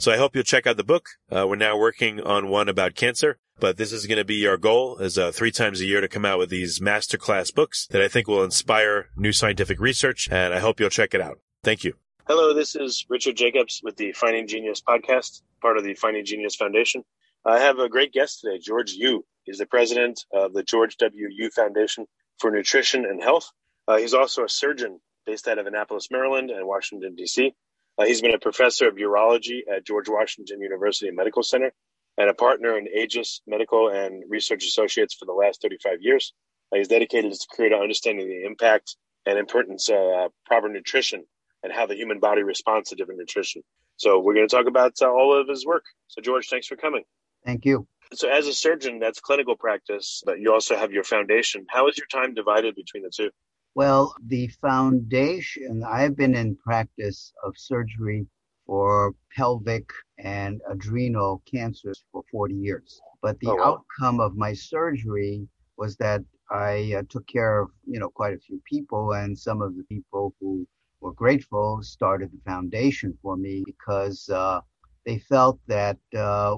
So I hope you'll check out the book. We're now working on one about cancer, but this is going to be our goal, is 3 times a year to come out with these masterclass books that I think will inspire new scientific research, and I hope you'll check it out. Thank you. Hello, this is Richard Jacobs with the Finding Genius Podcast, part of the Finding Genius Foundation. I have a great guest today, George Yu. He's the president of the George W. Yu Foundation for Nutrition and Health. He's also a surgeon based out of Annapolis, Maryland, and Washington, D.C. He's been a professor of urology at George Washington University Medical Center and a partner in Aegis Medical and Research Associates for the last 35 years. He's dedicated his career to understanding the impact and importance of proper nutrition and how the human body responds to different nutrition. So we're going to talk about all of his work. So, George, thanks for coming. Thank you. So as a surgeon, that's clinical practice, but you also have your foundation. How is your time divided between the two? Well, the foundation, I've been in practice of surgery for pelvic and adrenal cancers for 40 years. But the outcome of my surgery was that I took care of, quite a few people. And some of the people who were grateful started the foundation for me because they felt that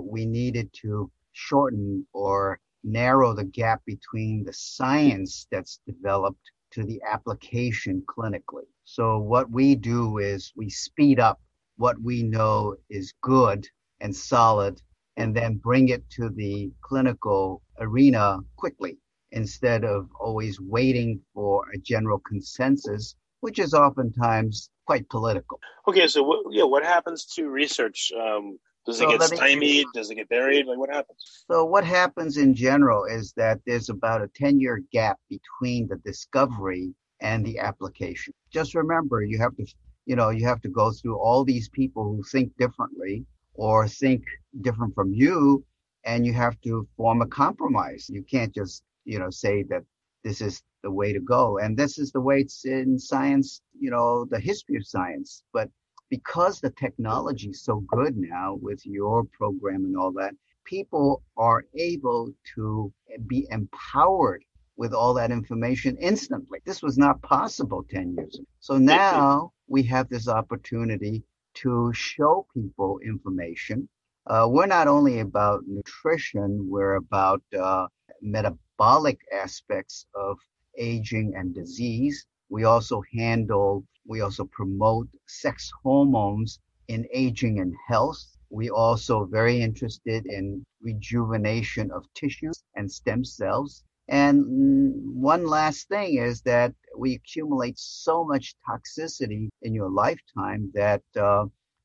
we needed to shorten or narrow the gap between the science that's developed to the application clinically. So what we do is we speed up what we know is good and solid and then bring it to the clinical arena quickly instead of always waiting for a general consensus, which is oftentimes quite political. Okay, so what happens to research? Does it get stymied? Does it get buried? What happens? So what happens in general is that there's about a 10-year gap between the discovery and the application. Just remember, you have to go through all these people who think differently or think different from you, and you have to form a compromise. You can't just, say that this is the way to go. And this is the way it's in science, the history of science. But because the technology is so good now with your program and all that, people are able to be empowered with all that information instantly. This was not possible 10 years ago. So now we have this opportunity to show people information. We're not only about nutrition, we're about metabolic aspects of aging and disease. We also promote sex hormones in aging and health. We also very interested in rejuvenation of tissues and stem cells. And one last thing is that we accumulate so much toxicity in your lifetime that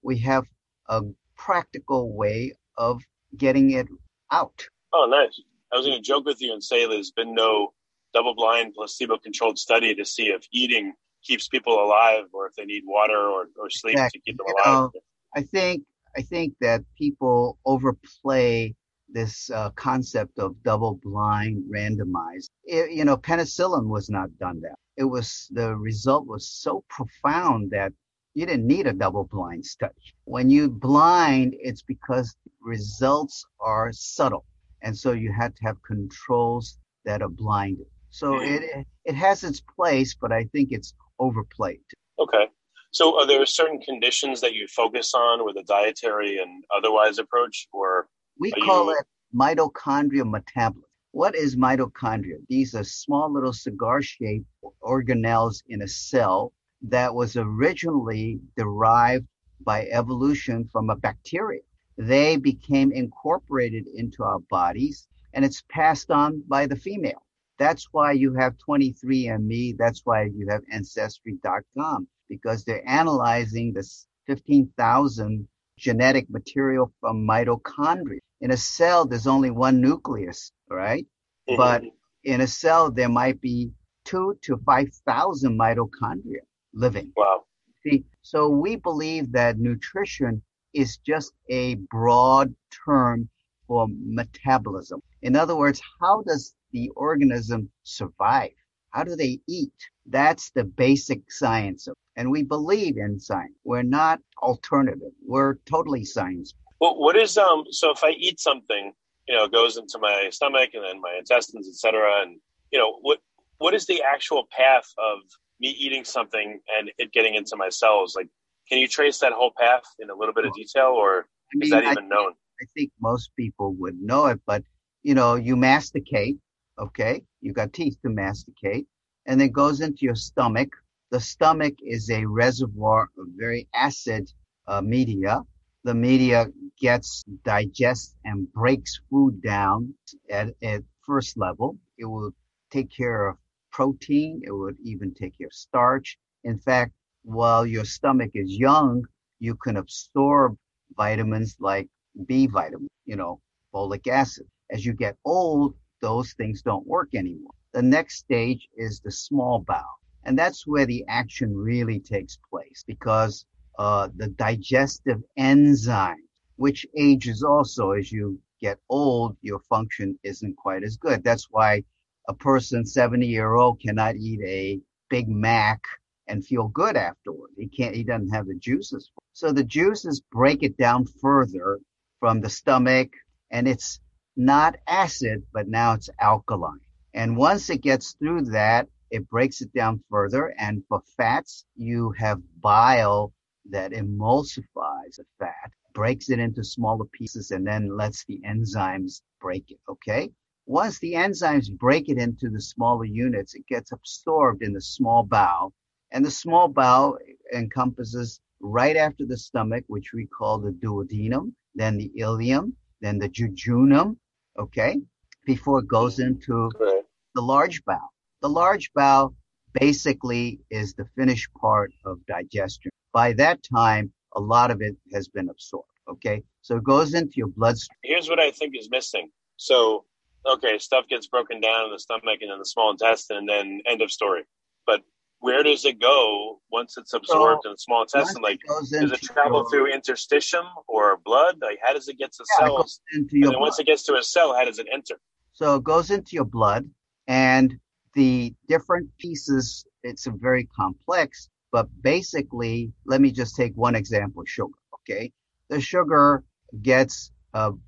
we have a practical way of getting it out. Oh, nice. I was going to joke with you and say there's been no double-blind, placebo-controlled study to see if eating keeps people alive or if they need water or sleep exactly. to keep them alive. I think that people overplay this concept of double-blind, randomized. Penicillin was not done that. The result was so profound that you didn't need a double-blind study. When you blind, it's because results are subtle. And so you had to have controls that are blinded. So it has its place, but I think it's overplayed. Okay. So are there certain conditions that you focus on with a dietary and otherwise approach? Or we call it mitochondrial metabolism. What is mitochondria? These are small little cigar-shaped organelles in a cell that was originally derived by evolution from a bacteria. They became incorporated into our bodies, and it's passed on by the female. That's why you have 23andMe. That's why you have Ancestry.com, because they're analyzing this 15,000 genetic material from mitochondria. In a cell, there's only one nucleus, right? Mm-hmm. But in a cell, there might be 2 to 5,000 mitochondria living. Wow. See, so we believe that nutrition is just a broad term for metabolism. In other words, how does the organism survive? How do they eat? That's the basic science of it. And we believe in science. We're not alternative. We're totally science. Well, what is so if I eat something, it goes into my stomach and then my intestines, et cetera, and what is the actual path of me eating something and it getting into my cells? Like, can you trace that whole path in a little bit of detail, or is that even known? I think most people would know it, but, you masticate, okay? You got teeth to masticate, and it goes into your stomach. The stomach is a reservoir of very acid media. The media digests and breaks food down at first level. It will take care of protein. It would even take care of starch. In fact, while your stomach is young, you can absorb vitamins like B vitamin, folic acid. As you get old, those things don't work anymore. The next stage is the small bowel. And that's where the action really takes place because the digestive enzyme, which ages also as you get old, your function isn't quite as good. That's why a person, 70-year-old, cannot eat a Big Mac and feel good afterward. He doesn't have the juices. So the juices break it down further from the stomach, and it's not acid, but now it's alkaline. And once it gets through that, it breaks it down further. And for fats, you have bile that emulsifies the fat, breaks it into smaller pieces, and then lets the enzymes break it, okay? Once the enzymes break it into the smaller units, it gets absorbed in the small bowel. And the small bowel encompasses right after the stomach, which we call the duodenum, then the ileum, then the jejunum, okay, before it goes into the large bowel. The large bowel basically is the finished part of digestion. By that time, a lot of it has been absorbed, okay? So it goes into your bloodstream. Here's what I think is missing. So, okay, stuff gets broken down in the stomach and in the small intestine, and then end of story. But where does it go once it's absorbed in the small intestine? Like, does it travel through interstitium or blood? Like, how does it get to cells? And then once it gets to a cell, how does it enter? So it goes into your blood, and the different pieces, it's very complex, but basically, let me just take one example, sugar, okay? The sugar gets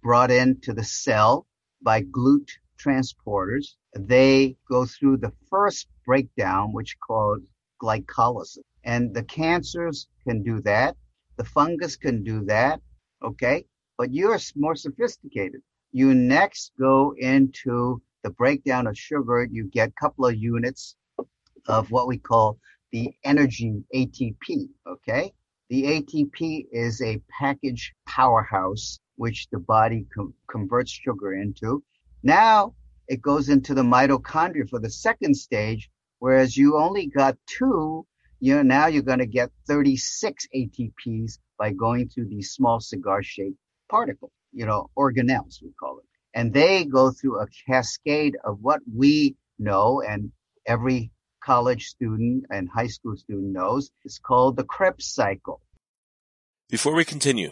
brought into the cell by GLUT transporters. They go through the first breakdown, which is called glycolysis. And the cancers can do that. The fungus can do that, okay? But you're more sophisticated. You next go into the breakdown of sugar. You get a couple of units of what we call the energy ATP, okay? The ATP is a package powerhouse, which the body converts sugar into. Now it goes into the mitochondria for the second stage, whereas you only got 2, now you're going to get 36 ATPs by going to these small cigar-shaped particles, organelles, we call it. And they go through a cascade of what we know, and every college student and high school student knows, it's called the Krebs cycle. Before we continue,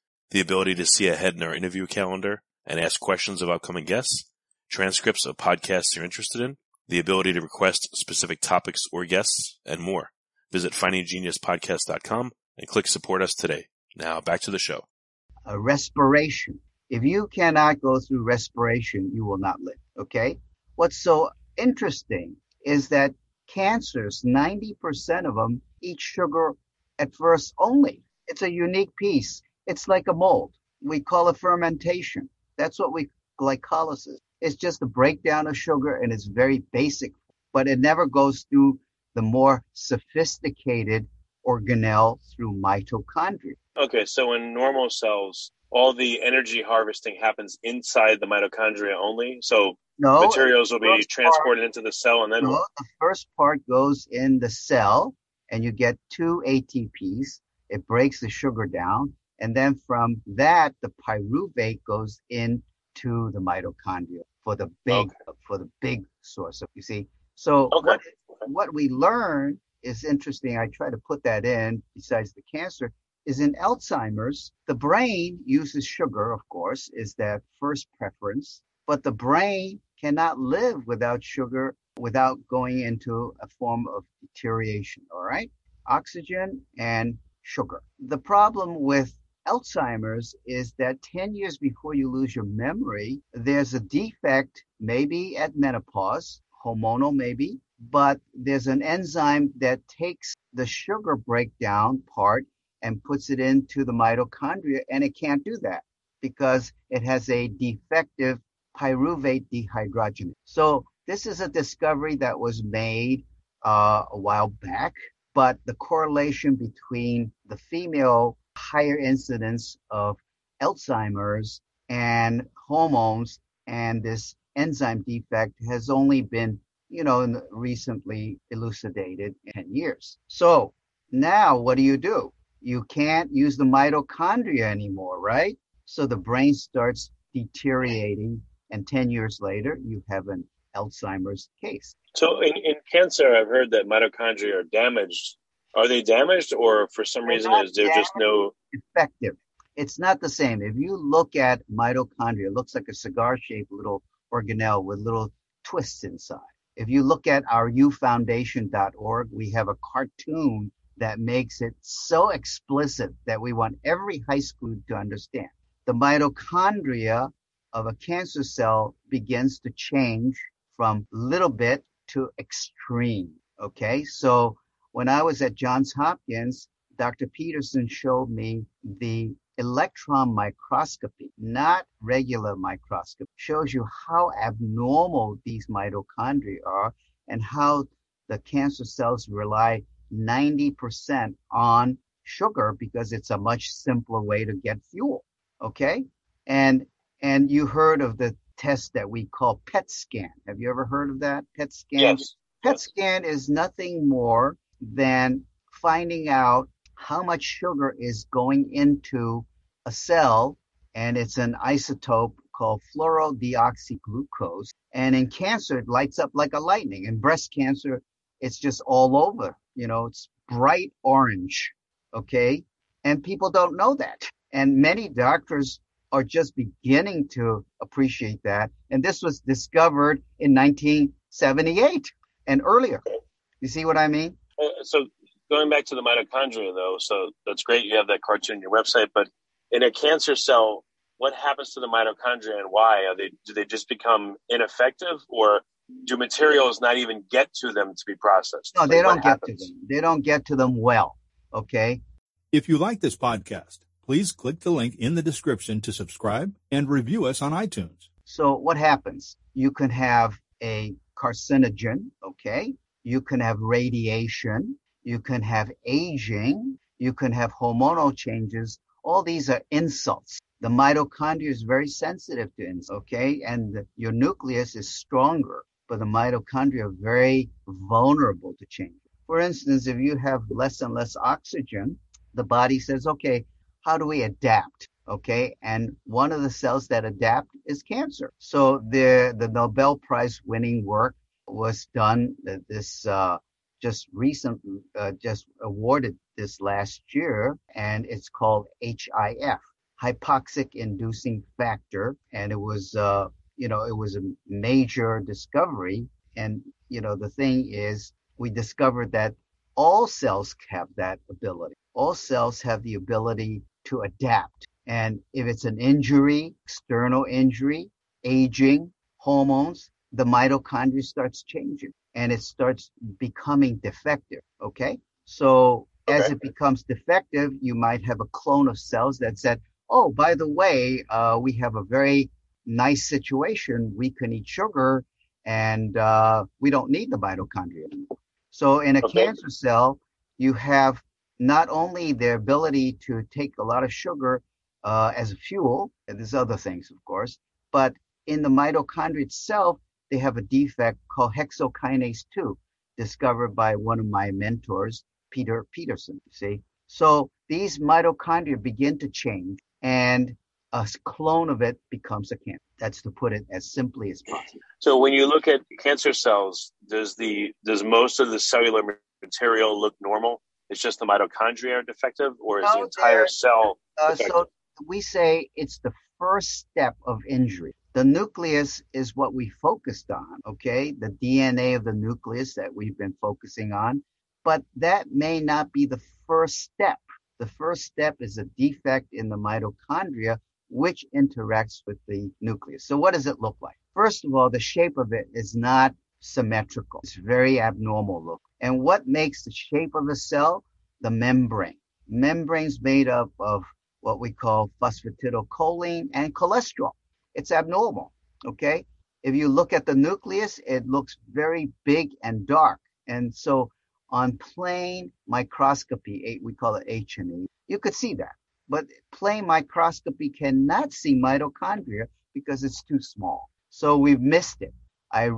the ability to see ahead in our interview calendar and ask questions of upcoming guests, transcripts of podcasts you're interested in, the ability to request specific topics or guests, and more. Visit FindingGeniusPodcast.com and click Support Us today. Now back to the show. Respiration. If you cannot go through respiration, you will not live, okay? What's so interesting is that cancers, 90% of them eat sugar at first only. It's a unique piece. It's like a mold. We call it fermentation. That's what we glycolysis. It's just the breakdown of sugar, and it's very basic, but it never goes through the more sophisticated organelle through mitochondria. Okay, so in normal cells, all the energy harvesting happens inside the mitochondria only? So materials will be transported into the cell and then... No, the first part goes in the cell, and you get 2 ATPs. It breaks the sugar down. And then from that, the pyruvate goes into the mitochondria for the big source, you see. So what we learn is interesting. I try to put that in, besides the cancer, is in Alzheimer's, the brain uses sugar, of course, is their first preference. But the brain cannot live without sugar, without going into a form of deterioration, all right? Oxygen and sugar. The problem with Alzheimer's is that 10 years before you lose your memory, there's a defect, maybe at menopause, hormonal maybe, but there's an enzyme that takes the sugar breakdown part and puts it into the mitochondria, and it can't do that because it has a defective pyruvate dehydrogenase. So this is a discovery that was made a while back, but the correlation between the female higher incidence of Alzheimer's and hormones and this enzyme defect has only been, recently elucidated in 10 years. So now what do? You can't use the mitochondria anymore, right? So the brain starts deteriorating, and 10 years later, you have an Alzheimer's case. So in cancer, I've heard that mitochondria are damaged. Are they damaged, or for some reason is there just no... Effective. It's not the same. If you look at mitochondria, it looks like a cigar-shaped little organelle with little twists inside. If you look at our FreeStyleFoundation.org, we have a cartoon that makes it so explicit that we want every high school to understand. The mitochondria of a cancer cell begins to change from little bit to extreme, okay? So when I was at Johns Hopkins, Dr. Pedersen showed me the electron microscopy, not regular microscopy, shows you how abnormal these mitochondria are and how the cancer cells rely 90% on sugar because it's a much simpler way to get fuel, okay? And you heard of the test that we call PET scan. Have you ever heard of that? PET scan? Yes. PET scan is nothing more than finding out how much sugar is going into a cell, and it's an isotope called fluorodeoxyglucose. And in cancer, it lights up like a lightning. In breast cancer, it's just all over. It's bright orange, okay? And people don't know that. And many doctors are just beginning to appreciate that. And this was discovered in 1978 and earlier. You see what I mean? So going back to the mitochondria, though, so that's great. You have that cartoon on your website. But in a cancer cell, what happens to the mitochondria and why? Do they just become ineffective, or do materials not even get to them to be processed? No, they don't get to them. They don't get to them well, okay? If you like this podcast, please click the link in the description to subscribe and review us on iTunes. So what happens? You can have a carcinogen, okay? You can have radiation. You can have aging. You can have hormonal changes. All these are insults. The mitochondria is very sensitive to insults, okay? And your nucleus is stronger, but the mitochondria are very vulnerable to change. For instance, if you have less and less oxygen, the body says, okay, how do we adapt, okay? And one of the cells that adapt is cancer. So the Nobel Prize winning work was done, just awarded this last year, and it's called HIF. Hypoxic inducing factor, and it was a major discovery. And the thing is, we discovered that all cells have that ability. All cells have the ability to adapt. And if it's an injury, external injury, aging, hormones, the mitochondria starts changing and it starts becoming defective. Okay, so as it becomes defective, you might have a clone of cells that said, oh, by the way, we have a very nice situation. We can eat sugar, and we don't need the mitochondria anymore. So in a cancer cell, you have not only their ability to take a lot of sugar as a fuel, and there's other things, of course, but in the mitochondria itself, they have a defect called hexokinase 2, discovered by one of my mentors, Pedersen, you see? So these mitochondria begin to change, and a clone of it becomes a cancer. That's to put it as simply as possible. So when you look at cancer cells, does most of the cellular material look normal? It's just the mitochondria are defective, or is the entire cell defective? So we say it's the first step of injury. The nucleus is what we focused on, okay? The DNA of the nucleus that we've been focusing on. But that may not be the first step. The first step is a defect in the mitochondria, which interacts with the nucleus. So what does it look like? First of all, the shape of it is not symmetrical. It's very abnormal look. And what makes the shape of a cell? The membrane. Membrane's made up of what we call phosphatidylcholine and cholesterol. It's abnormal, okay? If you look at the nucleus, it looks very big and dark. And so on plain microscopy, we call it H&E, you could see that. But plain microscopy cannot see mitochondria because it's too small. So we've missed it. I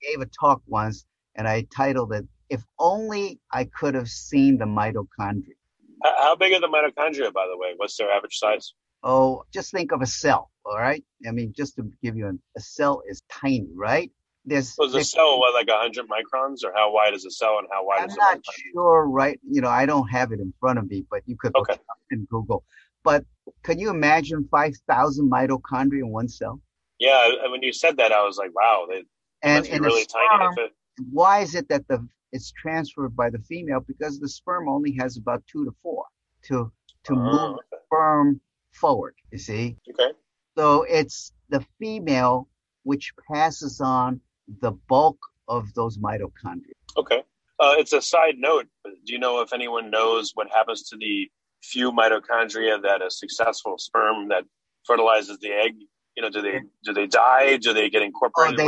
gave a talk once, and I titled it, If Only I Could Have Seen the Mitochondria. How big are the mitochondria, by the way? What's their average size? Oh, just think of a cell, all right? I mean, just to give you a cell is tiny, right? Was the cell, like 100 microns, or how wide is the cell, and how wide is the micron? I'm not sure, right? I don't have it in front of me, but you could look it up in Google. But can you imagine 5,000 mitochondria in one cell? Yeah, and when you said that, I was like, wow, they must be really tiny. Why is it that it's transferred by the female? Because the sperm only has about 2 to 4 to move the sperm forward, you see? Okay. So it's the female which passes on the bulk of those mitochondria. Okay. It's a side note. Do you know if anyone knows what happens to the few mitochondria that a successful sperm that fertilizes the egg, do they die? Do they get incorporated?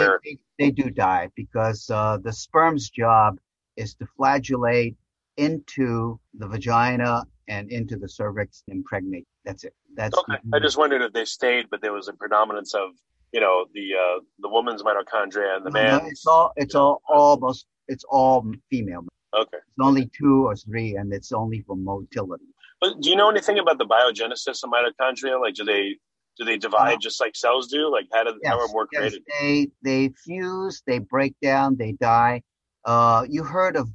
They do die because the sperm's job is to flagellate into the vagina and into the cervix, impregnate. That's it. I just wondered if they stayed, but there was a predominance of the woman's mitochondria and the man's. No, it's all female. Okay. It's only 2 or 3, and it's only for motility. But do you know anything about the biogenesis of mitochondria? Like, do they divide just like cells do? Like, how are more created? They fuse, they break down, they die. You heard of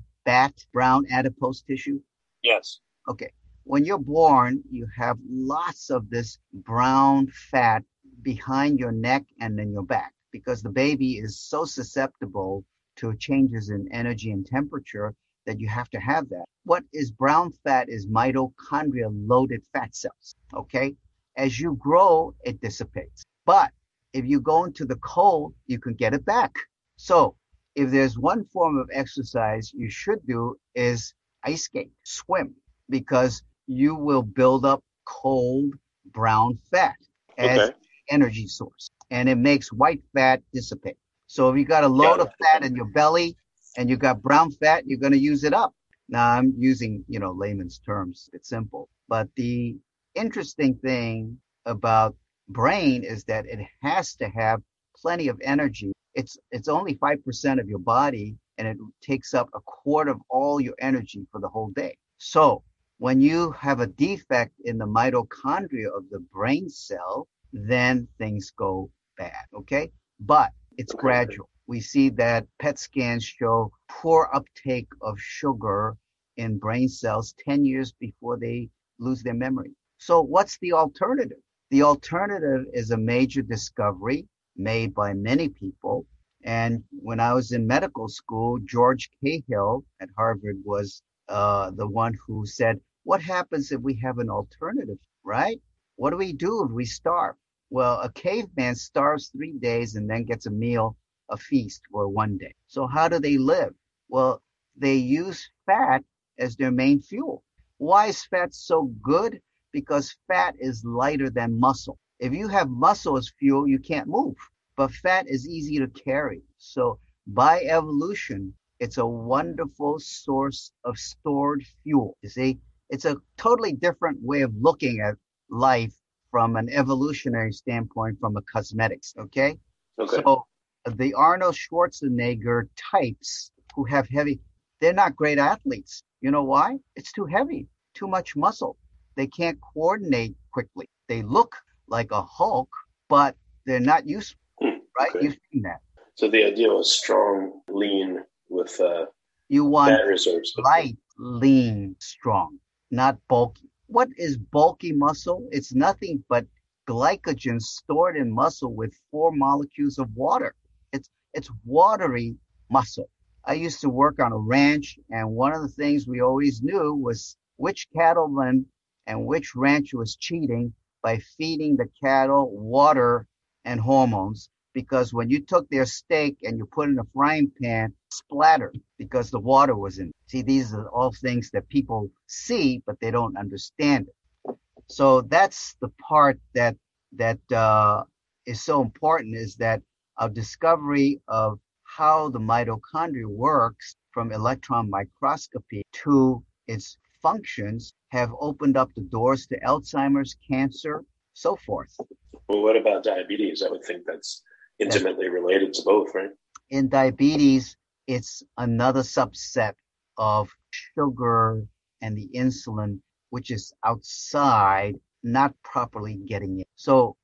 brown adipose tissue? Yes. Okay. When you're born, you have lots of this brown fat behind your neck and then your back, because the baby is so susceptible to changes in energy and temperature that you have to have that. What is brown fat is mitochondria loaded fat cells, okay? As you grow, it dissipates. But if you go into the cold, you can get it back. So if there's one form of exercise you should do is ice skate, swim, because you will build up cold brown fat as energy source. And it makes white fat dissipate. So if you got a load of fat in your belly and you got brown fat, you're going to use it up. Now I'm using, you know, layman's terms. It's simple. But the interesting thing about brain is that it has to have plenty of energy. It's only 5% of your body, and it takes up a quarter of all your energy for the whole day. So when you have a defect in the mitochondria of the brain cell, then things go bad, okay? But it's gradual. We see that PET scans show poor uptake of sugar in brain cells 10 years before they lose their memory. So what's the alternative? The alternative is a major discovery made by many people. And when I was in medical school, George Cahill at Harvard was the one who said, what happens if we have an alternative, right? What do? If we starve? Well, a caveman starves 3 days and then gets a meal, a feast for 1 day. So how do they live? Well, they use fat as their main fuel. Why is fat so good? Because fat is lighter than muscle. If you have muscle as fuel, you can't move. But fat is easy to carry. So by evolution, it's a wonderful source of stored fuel. You see, it's a totally different way of looking at life from an evolutionary standpoint, from a cosmetics, okay? So the Arnold Schwarzenegger types who have heavy, they're not great athletes. You know why? It's too heavy, too much muscle. They can't coordinate quickly. They look like a Hulk, but they're not useful, right? You've seen that. So the idea was strong, lean with you want fat reserves. Light, lean, strong, not bulky. What is bulky muscle? It's nothing but glycogen stored in muscle with 4 molecules of water. It's watery muscle. I used to work on a ranch, and one of the things we always knew was which cattleman and which ranch was cheating by feeding the cattle water and hormones, because when you took their steak and you put it in a frying pan, splattered because the water was in it. See, these are all things that people see, but they don't understand it. So that's the part that is so important, is that our discovery of how the mitochondria works from electron microscopy to its functions have opened up the doors to Alzheimer's, cancer, so forth. Well, what about diabetes? I would think that's intimately related to both, right? In diabetes, it's another subset of sugar and the insulin, which is outside, not properly getting in. So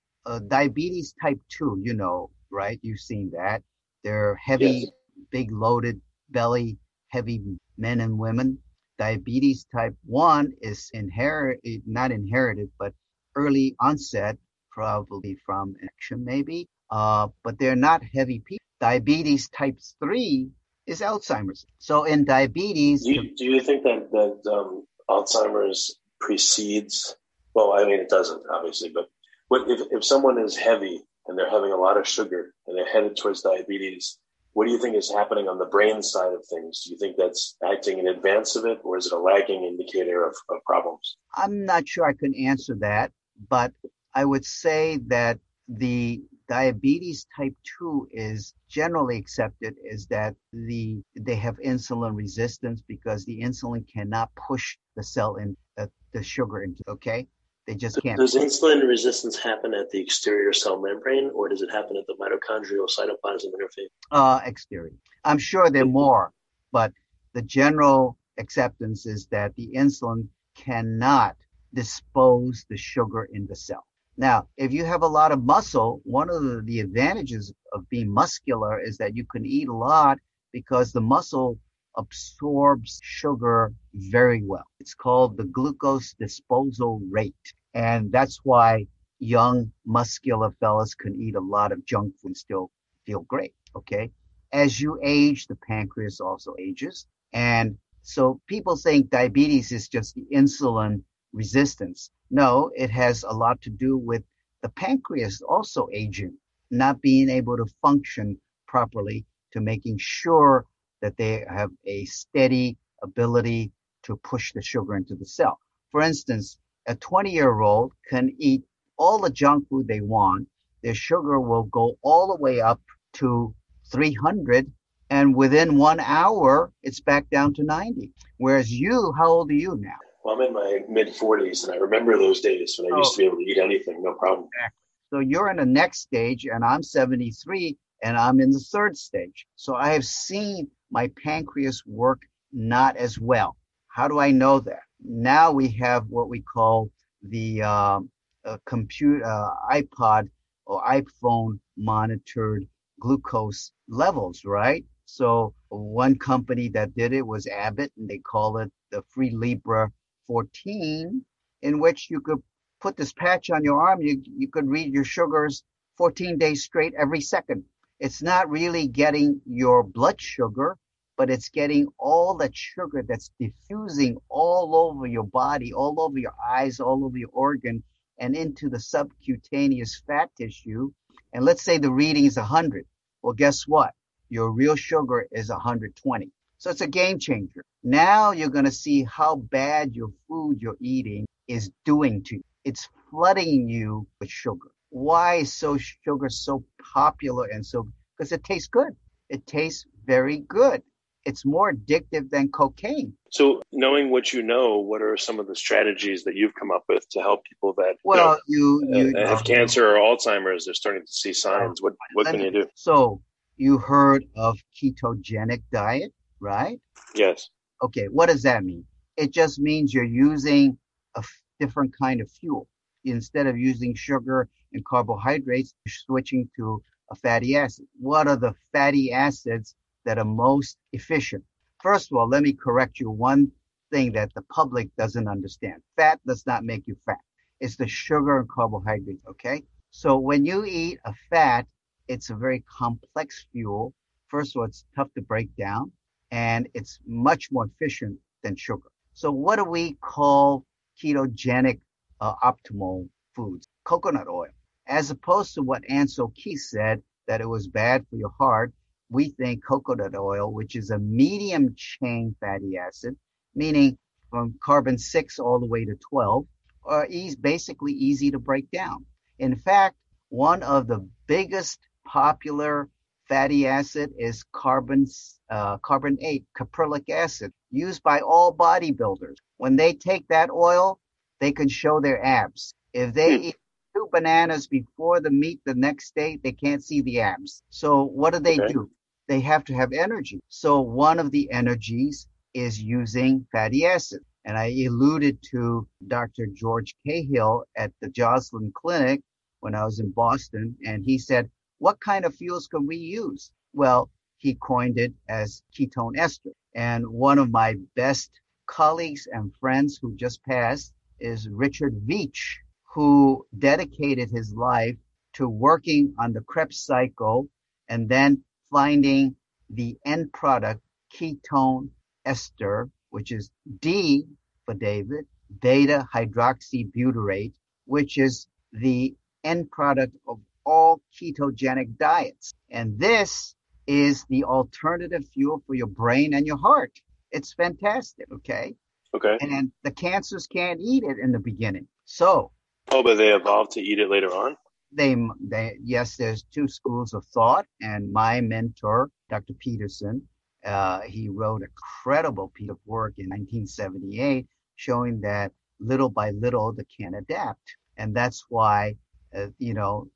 diabetes type 2, you know, right? You've seen that. They're heavy, big loaded belly, heavy men and women. Diabetes type 1 is not inherited, but early onset, probably from action maybe, but they're not heavy people. Diabetes type 3 is Alzheimer's. So in diabetes... Do you think that Alzheimer's precedes... Well, I mean, it doesn't, obviously, but if someone is heavy and they're having a lot of sugar and they're headed towards diabetes... What do you think is happening on the brain side of things? Do you think that's acting in advance of it, or is it a lagging indicator of problems? I'm not sure I can answer that, but I would say that the diabetes type 2 is generally accepted is that they have insulin resistance because the insulin cannot push the cell in the sugar into, okay? They just can't. Does insulin resistance happen at the exterior cell membrane, or does it happen at the mitochondrial cytoplasm interface? Exterior. I'm sure there are more, but the general acceptance is that the insulin cannot dispose the sugar in the cell. Now, if you have a lot of muscle, one of the advantages of being muscular is that you can eat a lot because the muscle absorbs sugar very well. It's called the glucose disposal rate. And that's why young muscular fellas can eat a lot of junk food and still feel great, okay? As you age, the pancreas also ages. And so people think diabetes is just the insulin resistance. No, it has a lot to do with the pancreas also aging, not being able to function properly, to making sure that they have a steady ability to push the sugar into the cell. For instance, a 20-year-old can eat all the junk food they want. Their sugar will go all the way up to 300, and within 1 hour, it's back down to 90. Whereas you, how old are you now? Well, I'm in my mid-40s, and I remember those days when I used to be able to eat anything, no problem. Exactly. So you're in the next stage, and I'm 73, and I'm in the third stage. So I have seen my pancreas work not as well. How do I know that? Now we have what we call the iPod or iPhone monitored glucose levels, right? So one company that did it was Abbott, and they call it the FreeStyle Libre 14, in which you could put this patch on your arm. You could read your sugars 14 days straight every second. It's not really getting your blood sugar, but it's getting all that sugar that's diffusing all over your body, all over your eyes, all over your organ, and into the subcutaneous fat tissue. And let's say the reading is 100. Well, guess what? Your real sugar is 120. So it's a game changer. Now you're going to see how bad your food you're eating is doing to you. It's flooding you with sugar. Why is sugar so popular? And so, because it tastes good. It tastes very good. It's more addictive than cocaine. So knowing what you know, what are some of the strategies that you've come up with to help people that have cancer or Alzheimer's? They're starting to see signs. What can you do? So you heard of ketogenic diet, right? Yes. Okay. What does that mean? It just means you're using a different kind of fuel. Instead of using sugar and carbohydrates, you're switching to a fatty acid. What are the fatty acids that are most efficient? First of all, let me correct you one thing that the public doesn't understand. Fat does not make you fat. It's the sugar and carbohydrates, okay? So when you eat a fat, it's a very complex fuel. First of all, it's tough to break down, and it's much more efficient than sugar. So what do we call ketogenic optimal foods? Coconut oil. As opposed to what Ansel Keys said, that it was bad for your heart, we think coconut oil, which is a medium chain fatty acid, meaning from carbon 6 all the way to 12, are basically easy to break down. In fact, one of the biggest popular fatty acid is carbon 8, caprylic acid, used by all bodybuilders. When they take that oil, they can show their abs. If they eat two bananas before the meet the next day, they can't see the abs. So what do they do? They have to have energy. So one of the energies is using fatty acid. And I alluded to Dr. George Cahill at the Joslin Clinic when I was in Boston, and he said, what kind of fuels can we use? Well, he coined it as ketone ester. And one of my best colleagues and friends who just passed is Richard Veach, who dedicated his life to working on the Krebs cycle and then finding the end product, ketone ester, which is D for David, beta-hydroxybutyrate, which is the end product of all ketogenic diets. And this is the alternative fuel for your brain and your heart. It's fantastic, okay? Okay. And the cancers can't eat it in the beginning. So... Oh, but they evolved to eat it later on? Yes, there's two schools of thought, and my mentor, Dr. Pedersen, he wrote a credible piece of work in 1978 showing that little by little they can adapt. And that's why,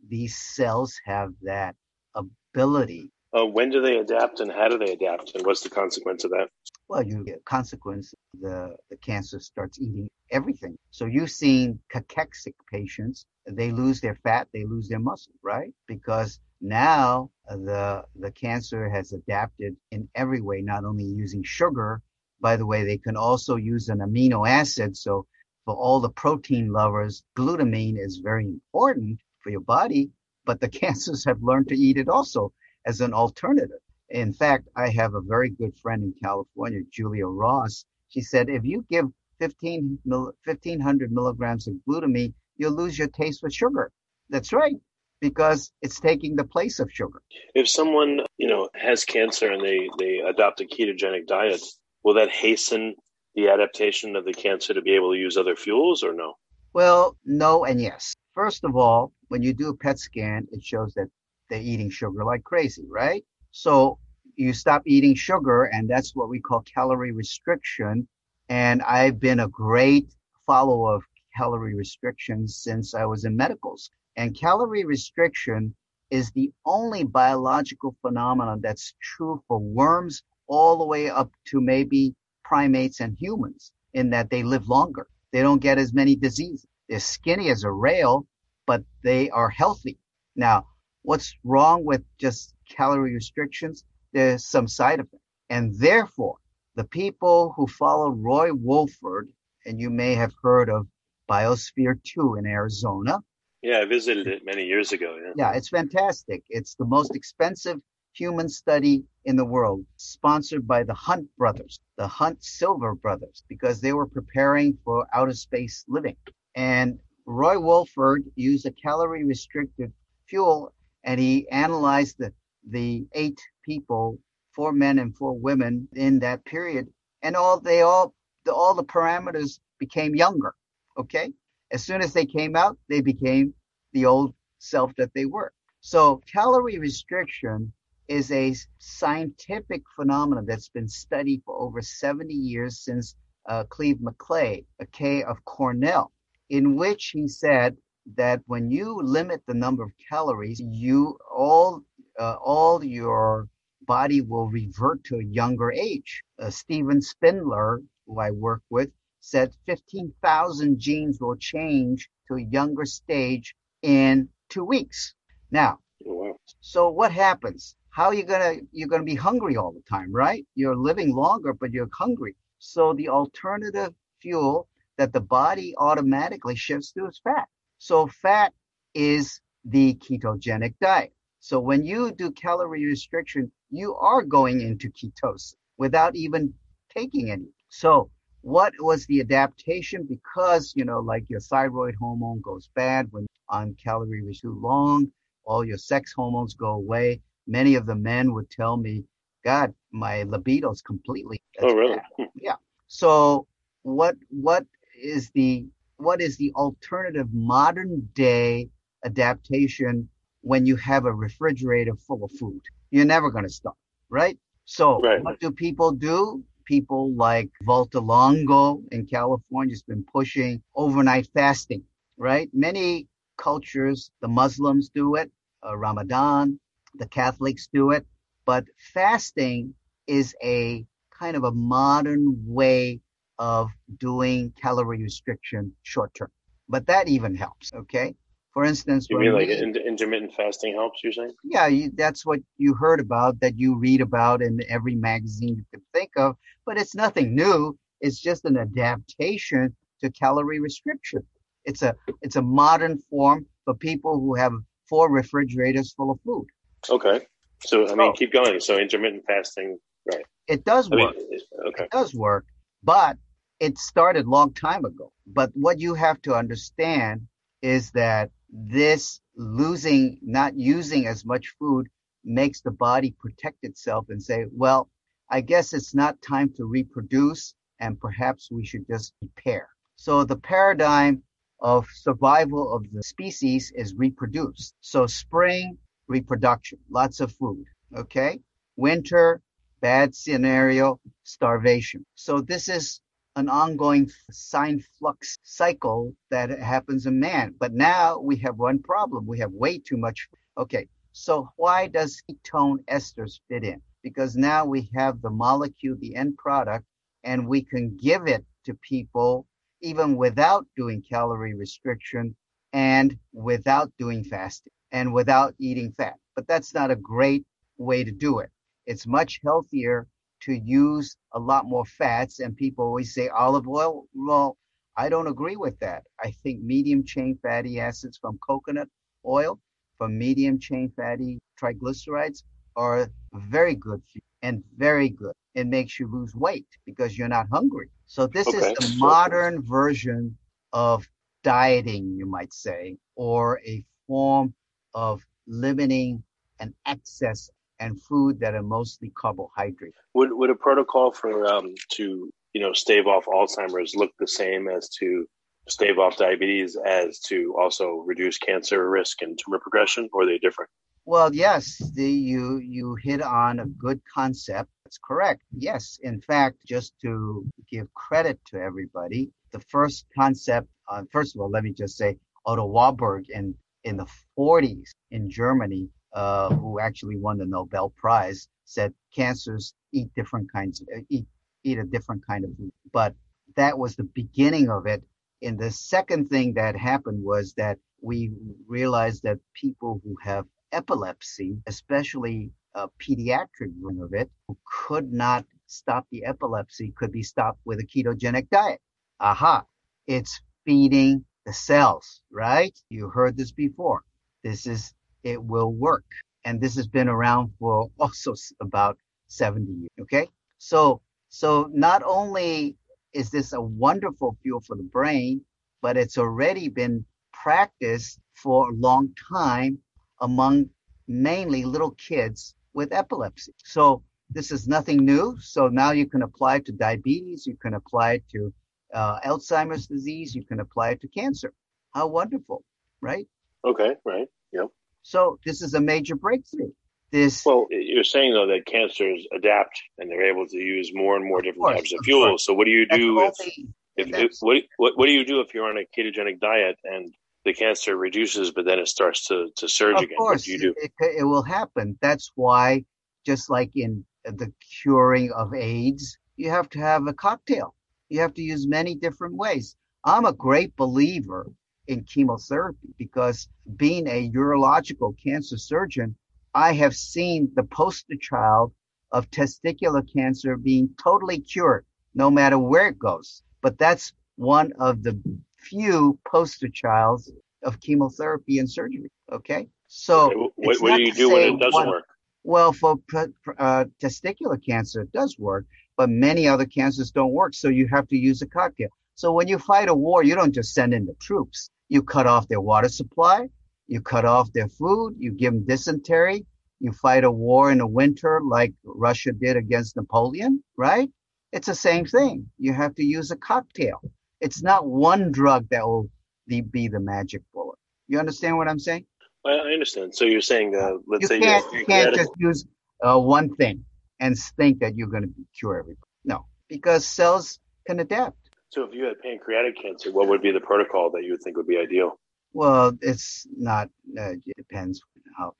these cells have that ability. When do they adapt, and how do they adapt, and what's the consequence of that? Well, you get consequence. The cancer starts eating everything. So you've seen cachectic patients, they lose their fat, they lose their muscle, right? Because now the cancer has adapted in every way, not only using sugar. By the way, they can also use an amino acid. So for all the protein lovers, glutamine is very important for your body, but the cancers have learned to eat it also as an alternative. In fact, I have a very good friend in California, Julia Ross. She said, if you give 1,500 milligrams of glutamine, you'll lose your taste for sugar. That's right, because it's taking the place of sugar. If someone, has cancer and they adopt a ketogenic diet, will that hasten the adaptation of the cancer to be able to use other fuels or no? Well, no and yes. First of all, when you do a PET scan, it shows that they're eating sugar like crazy, right? So you stop eating sugar, and that's what we call calorie restriction. And I've been a great follower of calorie restriction since I was in medicals. And calorie restriction is the only biological phenomenon that's true for worms all the way up to maybe primates and humans, in that they live longer. They don't get as many diseases. They're skinny as a rail, but they are healthy. Now, what's wrong with just calorie restrictions? There's some side effect. And therefore, the people who follow Roy Walford, and you may have heard of Biosphere 2 in Arizona. Yeah, I visited it many years ago. Yeah, it's fantastic. It's the most expensive human study in the world, sponsored by the Hunt brothers, the Hunt Silver brothers, because they were preparing for outer space living. And Roy Walford used a calorie-restricted fuel, and he analyzed the 8 people, 4 men and 4 women in that period, and all the parameters became younger. Okay, as soon as they came out, they became the old self that they were. So calorie restriction is a scientific phenomenon that's been studied for over 70 years since Cleve McClay, a K of Cornell, in which he said that when you limit the number of calories, you all your body will revert to a younger age. Steven Spindler, who I work with, said 15,000 genes will change to a younger stage in 2 weeks. Now, so what happens? How are you going to be hungry all the time, right? You're living longer, but you're hungry. So the alternative fuel that the body automatically shifts to is fat. So fat is the ketogenic diet. So when you do calorie restriction, you are going into ketosis without even taking any. So what was the adaptation? Because, like your thyroid hormone goes bad when on calorie restriction too long, all your sex hormones go away. Many of the men would tell me, God, my libido's completely. Oh, really? Bad. Yeah. So what is the alternative modern day adaptation when you have a refrigerator full of food? You're never going to stop, right? So What do people do? People like Voltalongo in California has been pushing overnight fasting, right? Many cultures, the Muslims do it, Ramadan, the Catholics do it, but fasting is a kind of a modern way of doing calorie restriction short term. But that even helps, okay? For instance, you mean like intermittent fasting helps, you're saying? Yeah, that's what you heard about, that you read about in every magazine you could think of, but it's nothing new. It's just an adaptation to calorie restriction. It's a modern form for people who have 4 refrigerators full of food. Okay. So, keep going. So intermittent fasting, right. It does work. It does work, but it started a long time ago. But what you have to understand is that this not using as much food makes the body protect itself and say, well, I guess it's not time to reproduce and perhaps we should just repair. So the paradigm of survival of the species is reproduce. So spring, reproduction, lots of food, okay? Winter, bad scenario, starvation. So this is an ongoing sign flux cycle that happens in man. But now we have one problem. We have way too much. Okay, so why does ketone esters fit in? Because now we have the molecule, the end product, and we can give it to people even without doing calorie restriction and without doing fasting and without eating fat. But that's not a great way to do it. It's much healthier to use a lot more fats. And people always say olive oil. Well, I don't agree with that. I think medium chain fatty acids from coconut oil, from medium chain fatty triglycerides are very good and very good. it makes you lose weight because you're not hungry. So this is the modern version of dieting, you might say, or a form of limiting an excess and food that are mostly carbohydrate. Would a protocol for to stave off Alzheimer's look the same as to stave off diabetes, as to also reduce cancer risk and tumor progression, or are they different? Well, yes, you hit on a good concept. That's correct. Yes, in fact, just to give credit to everybody, the first concept. First of all, let me just say Otto Warburg in the 40s in Germany, who actually won the Nobel Prize, said cancers eat different kinds of eat a different kind of food. But that was the beginning of it. And the second thing that happened was that we realized that people who have epilepsy, especially a pediatric version of it, who could not stop the epilepsy, could be stopped with a ketogenic diet. Aha! It's feeding the cells, right? You heard this before. It will work. And this has been around for also about 70 years, okay? So not only is this a wonderful fuel for the brain, but it's already been practiced for a long time among mainly little kids with epilepsy. So this is nothing new. So now you can apply it to diabetes, you can apply it to Alzheimer's disease, you can apply it to cancer. How wonderful, right? Okay, right, yep. So this is a major breakthrough. Well, you're saying, though, that cancers adapt and they're able to use more and more different types of fuels. So what do you do what do you do if you're on a ketogenic diet and the cancer reduces, but then it starts to surge again? What do you do? It will happen. That's why, just like in the curing of AIDS, you have to have a cocktail. You have to use many different ways. I'm a great believer in chemotherapy because being a urological cancer surgeon, I have seen the poster child of testicular cancer being totally cured, no matter where it goes. But that's one of the few poster childs of chemotherapy and surgery. Okay. So what do you do when it doesn't work? Well, for testicular cancer, it does work, but many other cancers don't work. So you have to use a cocktail. So when you fight a war, you don't just send in the troops. You cut off their water supply. You cut off their food, you give them dysentery, you fight a war in the winter like Russia did against Napoleon, right? It's the same thing. You have to use a cocktail. It's not one drug that will be the magic bullet. You understand what I'm saying? I understand. So you're saying, you can't just use one thing and think that you're going to cure everybody. No, because cells can adapt. So if you had pancreatic cancer, what would be the protocol that you would think would be ideal? Well, it's not, it depends how,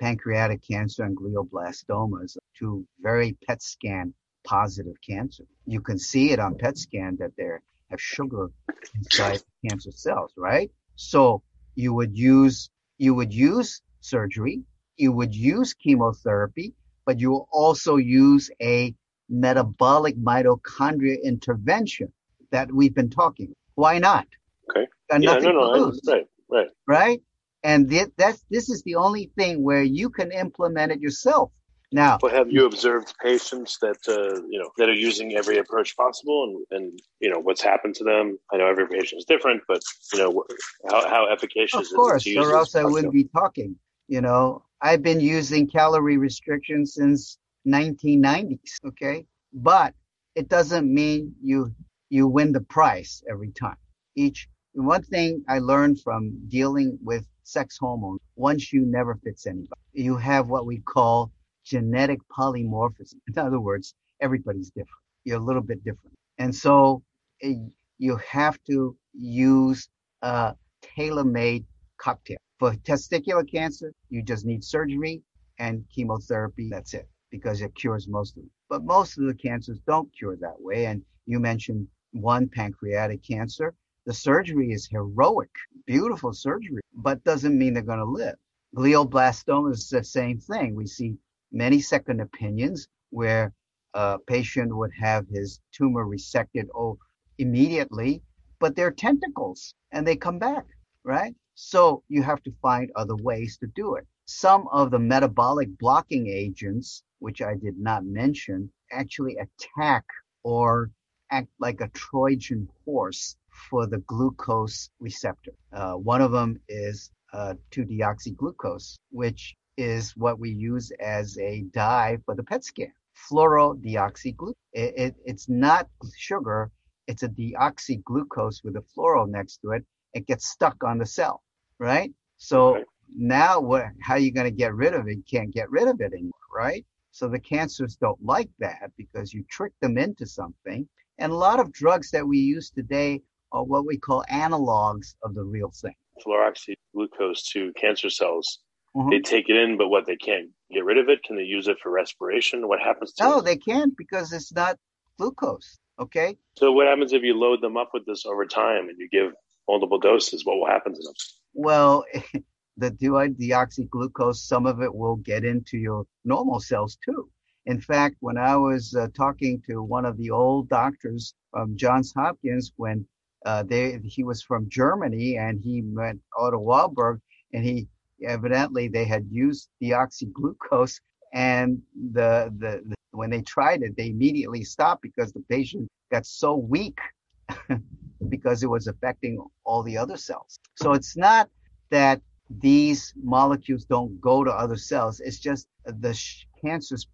pancreatic cancer and glioblastomas are two very PET scan positive cancer. You can see it on PET scan that they have sugar inside cancer cells, right? So you would use surgery, you would use chemotherapy, but you will also use a metabolic mitochondria intervention that we've been talking about. Why not? Okay. Right? And this is the only thing where you can implement it yourself. Now, but have you observed patients that that are using every approach possible, and what's happened to them? I know every patient is different, but how efficacious is it to use? Of course, or else I wouldn't be talking. I've been using calorie restriction since 1990s. Okay, but it doesn't mean you win the prize every time. One thing I learned from dealing with sex hormones, one shoe never fits anybody. You have what we call genetic polymorphism. In other words, everybody's different. You're a little bit different. And so you have to use a tailor-made cocktail. For testicular cancer, you just need surgery and chemotherapy. That's it, because it cures most of them. But most of the cancers don't cure that way. And you mentioned one, pancreatic cancer. The surgery is heroic, beautiful surgery, but doesn't mean they're going to live. Glioblastoma is the same thing. We see many second opinions where a patient would have his tumor resected immediately, but they're tentacles and they come back, right? So you have to find other ways to do it. Some of the metabolic blocking agents, which I did not mention, actually attack or act like a Trojan horse for the glucose receptor. One of them is 2-deoxyglucose, which is what we use as a dye for the PET scan. Fluorodeoxyglucose. It's not sugar. It's a deoxyglucose with a fluoro next to it. It gets stuck on the cell, right? So right. Now how are you going to get rid of it? You can't get rid of it anymore, right? So the cancers don't like that because you trick them into something. And a lot of drugs that we use today are what we call analogs of the real thing. Fluorodeoxyglucose to cancer cells. Mm-hmm. They take it in, but what, they can't get rid of it? Can they use it for respiration? What happens to it? No, they can't because it's not glucose, okay? So what happens if you load them up with this over time and you give multiple doses? What will happen to them? Well, the deoxyglucose, some of it will get into your normal cells too. In fact, when I was talking to one of the old doctors from Johns Hopkins, when he was from Germany and he met Otto Warburg, and evidently they had used deoxyglucose, and the when they tried it, they immediately stopped because the patient got so weak because it was affecting all the other cells. So it's not that these molecules don't go to other cells. It's just the cancers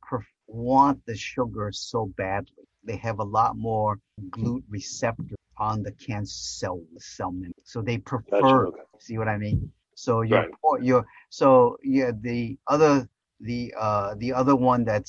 want the sugar so badly. They have a lot more GLUT receptor on the cancer cell membrane. So they prefer, gotcha. See what I mean? So the other one that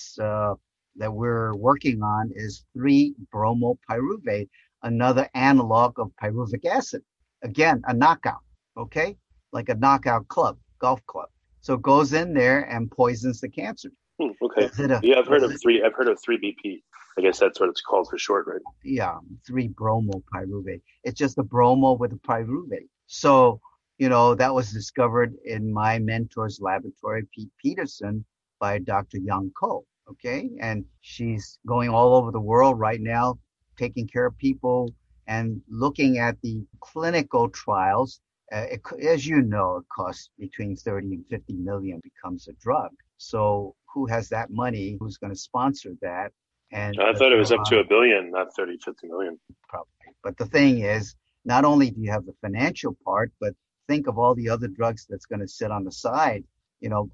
we're working on is 3-bromopyruvate, another analog of pyruvic acid. Again, a knockout, okay? Like a knockout club, golf club. So it goes in there and poisons the cancer. Okay. I've heard of 3BP. I guess that's what it's called for short, right? Yeah, 3-bromopyruvate. It's just a bromo with a pyruvate. So that was discovered in my mentor's laboratory, Pedersen, by Dr. Yang Ko, okay? And she's going all over the world right now, taking care of people and looking at the clinical trials. As you know, it costs between 30 and 50 million becomes a drug. So who has that money? Who's going to sponsor that? And I thought it was up to $1 billion, not 30, 50 million. Probably. But the thing is, not only do you have the financial part, but think of all the other drugs that's going to sit on the side.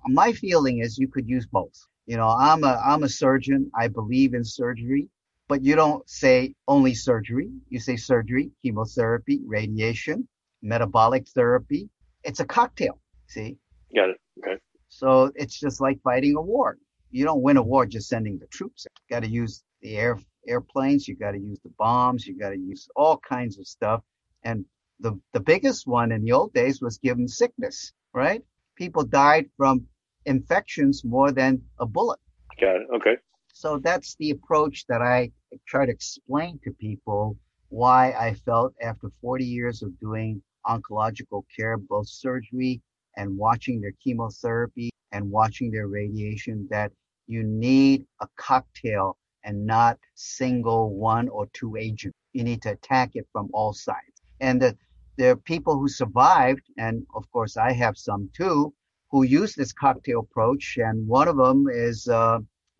My feeling is you could use both. I'm a surgeon. I believe in surgery, but you don't say only surgery. You say surgery, chemotherapy, radiation, metabolic therapy. It's a cocktail. See? Got it. Okay. So it's just like fighting a war. You don't win a war just sending the troops. You got to use the airplanes. You got to use the bombs. You got to use all kinds of stuff. And the biggest one in the old days was given sickness, right? People died from infections more than a bullet. Got it. Okay. So that's the approach that I try to explain to people, why I felt after 40 years of doing oncological care, both surgery and watching their chemotherapy and watching their radiation, that you need a cocktail and not single one or two agents. You need to attack it from all sides. And that there are people who survived, and of course I have some too, who use this cocktail approach. And one of them is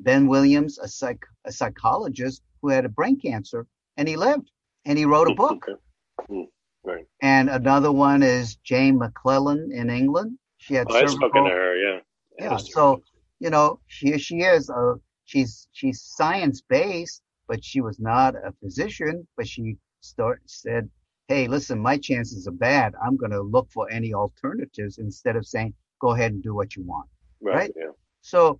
Ben Williams, a psychologist who had a brain cancer, and he lived, and he wrote a book. Okay. Right. And another one is Jane McClellan in England. She had cervical. I spoke to her, yeah. Yeah. So here she is. She's science based, but she was not a physician. But she said, hey, listen, my chances are bad. I'm going to look for any alternatives instead of saying, go ahead and do what you want. Right? Yeah. So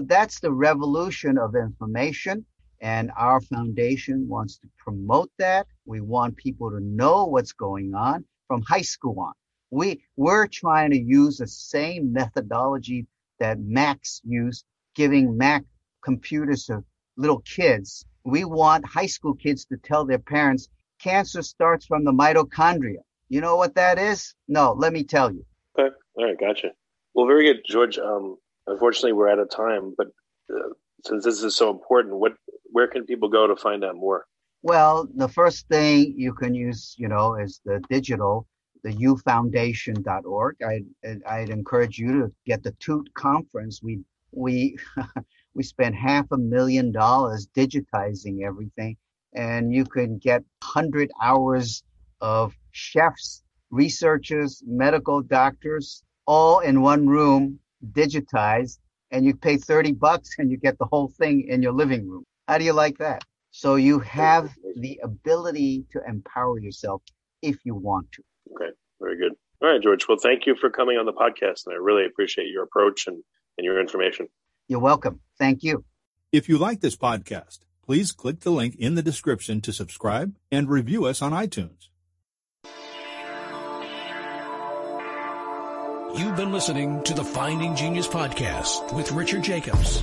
that's the revolution of information, and our foundation wants to promote that. We want people to know what's going on from high school on. We're trying to use the same methodology that Macs used, giving Mac computers to little kids. We want high school kids to tell their parents, cancer starts from the mitochondria. You know what that is? No, let me tell you. Okay. All right. Gotcha. Well, very good, George. Unfortunately, we're out of time, but since this is so important, where can people go to find out more? Well, the first thing you can use, is the digital, the FindingGeniusFoundation.org. I'd encourage you to get the 2 conference. We We spent $500,000 digitizing everything, and you can get 100 hours of chefs, researchers, medical doctors, all in one room, digitized, and you pay $30 and you get the whole thing in your living room. How do you like that? So you have the ability to empower yourself if you want to. Okay, very good. All right, George. Well, thank you for coming on the podcast, and I really appreciate your approach and your information. You're welcome. Thank you. If you like this podcast, please click the link in the description to subscribe and review us on iTunes. You've been listening to the Finding Genius Podcast with Richard Jacobs.